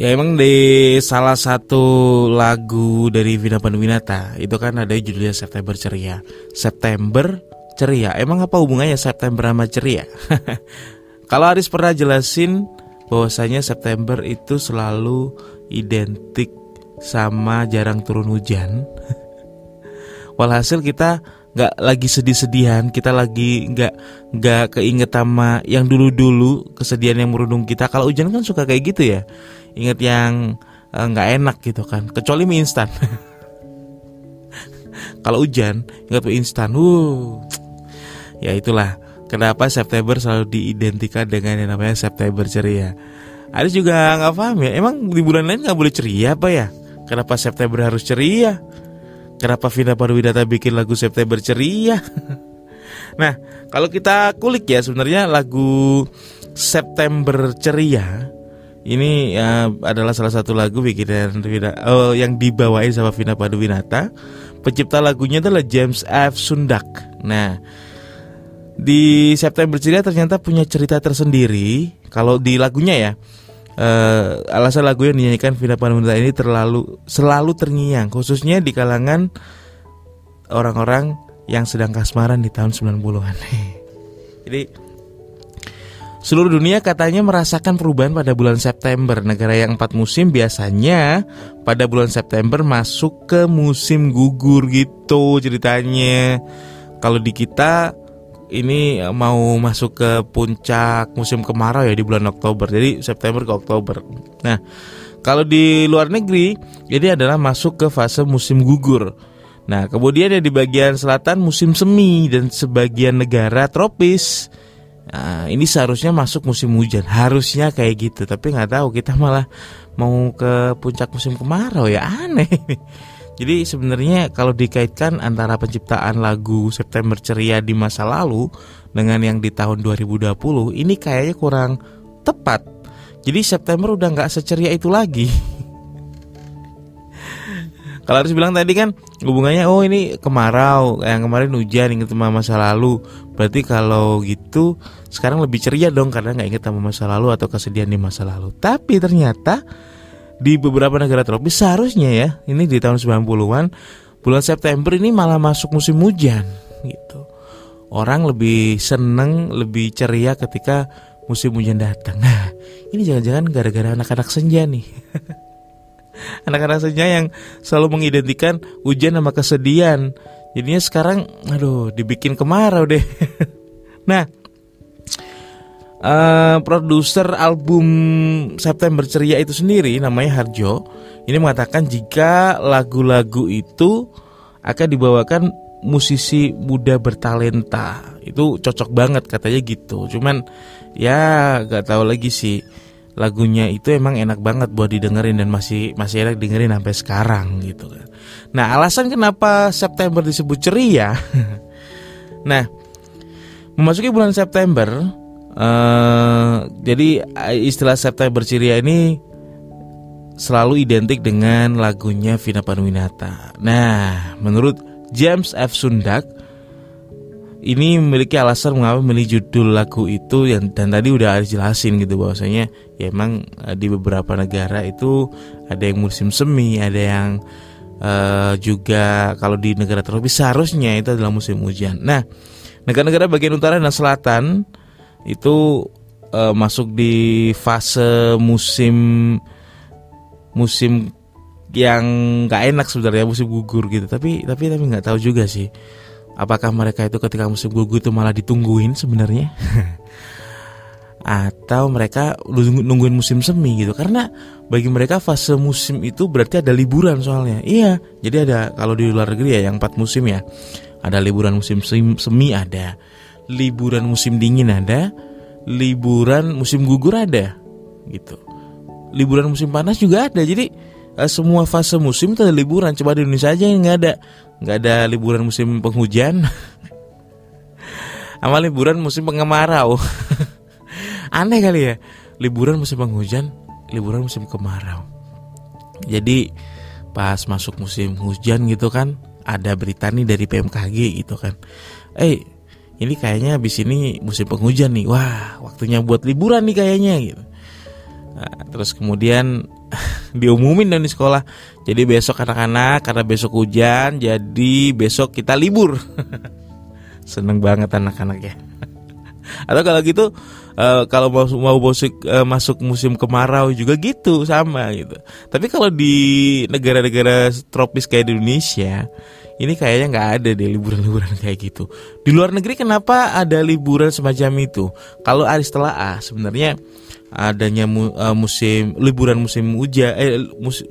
Ya emang di salah satu lagu dari Vina Panduwinata itu kan ada judulnya September Ceria. September Ceria, emang apa hubungannya September sama ceria? Kalau Aris pernah jelasin bahwasanya September itu selalu identik sama jarang turun hujan. Walhasil kita nggak lagi sedih-sedihan, kita lagi nggak keinget sama yang dulu-dulu kesedihan yang merundung kita. Kalau hujan kan suka kayak gitu ya, inget yang nggak enak gitu kan. Kecuali mie instan. Kalau hujan inget mie instan. Ya itulah kenapa September selalu diidentikan dengan yang namanya September ceria. Aris juga nggak paham ya, emang di bulan lain nggak boleh ceria apa ya? Kenapa September harus ceria? Kenapa Vina Panduwinata bikin lagu September ceria? Nah, kalau kita kulik ya, sebenarnya lagu September ceria ini adalah salah satu lagu bikinan yang dibawain sama Vina Panduwinata. Pencipta lagunya adalah James F. Sundah. Nah, di September ceria ternyata punya cerita tersendiri. Kalau di lagunya ya, alasan lagu yang dinyanyikan Vina Panduwinata ini selalu terngiang, khususnya di kalangan orang-orang yang sedang kasmaran di tahun 90-an. Jadi seluruh dunia katanya merasakan perubahan pada bulan September. Negara yang 4 musim biasanya pada bulan September masuk ke musim gugur gitu ceritanya. Kalau di kita ini mau masuk ke puncak musim kemarau ya di bulan Oktober. Jadi September ke Oktober. Nah, kalau di luar negeri ini adalah masuk ke fase musim gugur. Nah, kemudian ya di bagian selatan musim semi, dan sebagian negara tropis. Nah, ini seharusnya masuk musim hujan. Harusnya kayak gitu, tapi nggak tahu kita malah mau ke puncak musim kemarau ya, aneh. Jadi sebenarnya kalau dikaitkan antara penciptaan lagu September Ceria di masa lalu dengan yang di tahun 2020, ini kayaknya kurang tepat. Jadi September udah nggak seceria itu lagi. Kalau harus bilang tadi kan hubungannya, oh ini kemarau, yang kemarin hujan inget sama masa lalu. Berarti kalau gitu sekarang lebih ceria dong karena nggak inget sama masa lalu atau kesedihan di masa lalu. Tapi ternyata di beberapa negara tropis seharusnya ya, ini di tahun 90-an, bulan September ini malah masuk musim hujan gitu. Orang lebih seneng, lebih ceria ketika musim hujan datang. Nah, ini jangan-jangan gara-gara anak-anak senja nih. Anak-anak senja yang selalu mengidentikan hujan sama kesedihan. Jadinya sekarang, aduh, dibikin kemarau deh. Nah, produser album September Ceria itu sendiri namanya Harjo. Ini mengatakan jika lagu-lagu itu akan dibawakan musisi muda bertalenta, itu cocok banget katanya gitu. Cuman ya gak tahu lagi sih, lagunya itu emang enak banget buat didengerin dan masih enak dengerin sampai sekarang gitu kan. Nah, alasan kenapa September disebut ceria. Nah, memasuki bulan September, jadi istilah September ceria ini selalu identik dengan lagunya Vina Panduwinata. Nah, menurut James F. Sundah, ini memiliki alasan mengapa memilih judul lagu itu, dan tadi udah dijelasin gitu bahwasanya ya emang di beberapa negara itu ada yang musim semi, ada yang juga kalau di negara tropis seharusnya itu adalah musim hujan. Nah, negara-negara bagian utara dan selatan itu masuk di fase musim yang nggak enak sebenarnya, musim gugur gitu. Tapi nggak tahu juga sih apakah mereka itu ketika musim gugur itu malah ditungguin sebenarnya atau mereka nungguin musim semi gitu. Karena bagi mereka fase musim itu berarti ada liburan soalnya. Iya, jadi ada, kalau di luar negeri ya yang 4 musim ya, ada liburan musim semi, ada liburan musim dingin, ada liburan musim gugur, ada gitu. Liburan musim panas juga ada. Jadi semua fase musim itu ada liburan. Coba di Indonesia aja yang nggak ada liburan musim penghujan, sama liburan musim kemarau. Aneh kali ya, liburan musim penghujan, liburan musim kemarau. Jadi pas masuk musim hujan gitu kan, ada berita nih dari BMKG gitu kan. Ini kayaknya habis ini musim penghujan nih. Wah, waktunya buat liburan nih kayaknya gitu. Nah, terus kemudian diumumin dan di sekolah. Jadi besok anak-anak, karena besok hujan, jadi besok kita libur. Seneng banget anak-anak ya. Atau kalau gitu, kalau mau masuk musim kemarau juga gitu, sama gitu. Tapi kalau di negara-negara tropis kayak di Indonesia, ini kayaknya nggak ada deh liburan-liburan kayak gitu. Di luar negeri kenapa ada liburan semacam itu? Kalau ada setelah sebenarnya adanya musim liburan musim hujan,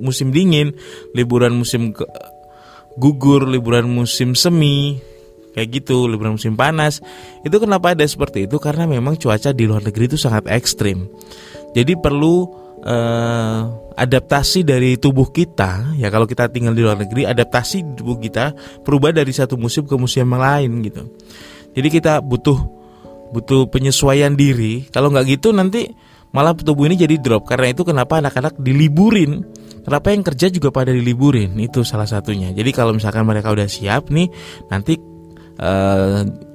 musim dingin, liburan musim gugur, liburan musim semi, kayak gitu, liburan musim panas. Itu kenapa ada seperti itu? Karena memang cuaca di luar negeri itu sangat ekstrim. Jadi perlu adaptasi dari tubuh kita ya, kalau kita tinggal di luar negeri, adaptasi tubuh kita berubah dari satu musim ke musim yang lain gitu. Jadi kita butuh penyesuaian diri. Kalau nggak gitu nanti malah tubuh ini jadi drop. Karena itu kenapa anak-anak diliburin, kenapa yang kerja juga pada diliburin, itu salah satunya. Jadi kalau misalkan mereka udah siap nih, nanti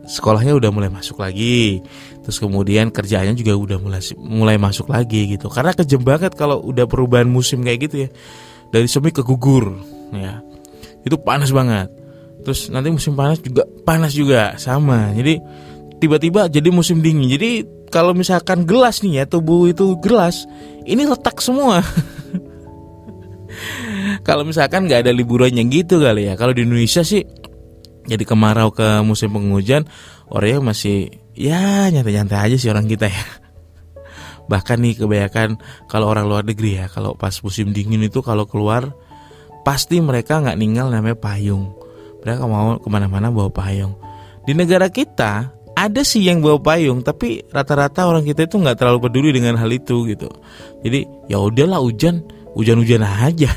sekolahnya udah mulai masuk lagi, terus kemudian kerjaannya juga udah mulai masuk lagi gitu. Karena kejembagat kalau udah perubahan musim kayak gitu ya, dari semi ke gugur ya, itu panas banget. Terus nanti musim panas juga sama. Jadi tiba-tiba jadi musim dingin. Jadi kalau misalkan gelas nih ya, tubuh itu gelas, ini letak semua. Kalau misalkan nggak ada liburannya gitu kali ya. Kalau di Indonesia sih, jadi kemarau ke musim penghujan, orangnya masih ya nyantai-nyantai aja sih orang kita ya. Bahkan nih kebanyakan kalau orang luar negeri ya, kalau pas musim dingin itu kalau keluar pasti mereka nggak ninggal namanya payung. Mereka mau kemana-mana bawa payung. Di negara kita ada sih yang bawa payung, tapi rata-rata orang kita itu nggak terlalu peduli dengan hal itu gitu. Jadi ya udahlah hujan-hujan aja.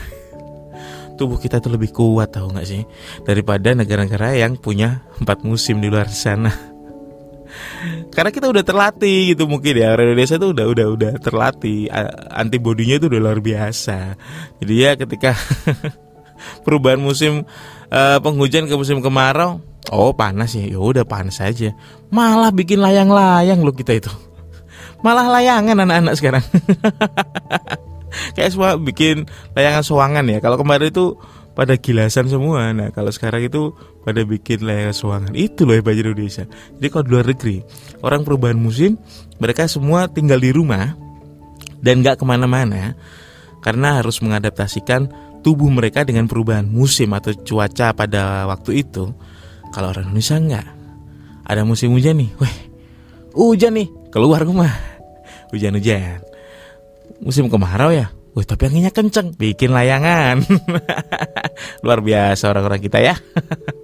Tubuh kita tuh lebih kuat, tahu nggak sih, daripada negara-negara yang punya 4 musim di luar sana. Karena kita udah terlatih gitu mungkin ya, orang Indonesia tuh udah terlatih, antibodinya tuh udah luar biasa. Jadi ya ketika perubahan musim penghujan ke musim kemarau, oh panas ya, udah panas aja. Malah bikin layang-layang loh kita itu. Malah layangan anak-anak sekarang. Kayak semua bikin layangan soangan ya. Kalau kemarin itu pada gilasan semua, nah kalau sekarang itu pada bikin layangan soangan. Itu loh hebatnya Indonesia. Jadi kalau di luar negeri, orang perubahan musim, mereka semua tinggal di rumah dan gak kemana-mana, karena harus mengadaptasikan tubuh mereka dengan perubahan musim atau cuaca pada waktu itu. Kalau orang Indonesia enggak, ada musim hujan nih, hujan nih, keluar rumah, hujan-hujan. Musim kemarau ya, tapi anginnya kenceng, bikin layangan. Luar biasa orang-orang kita ya.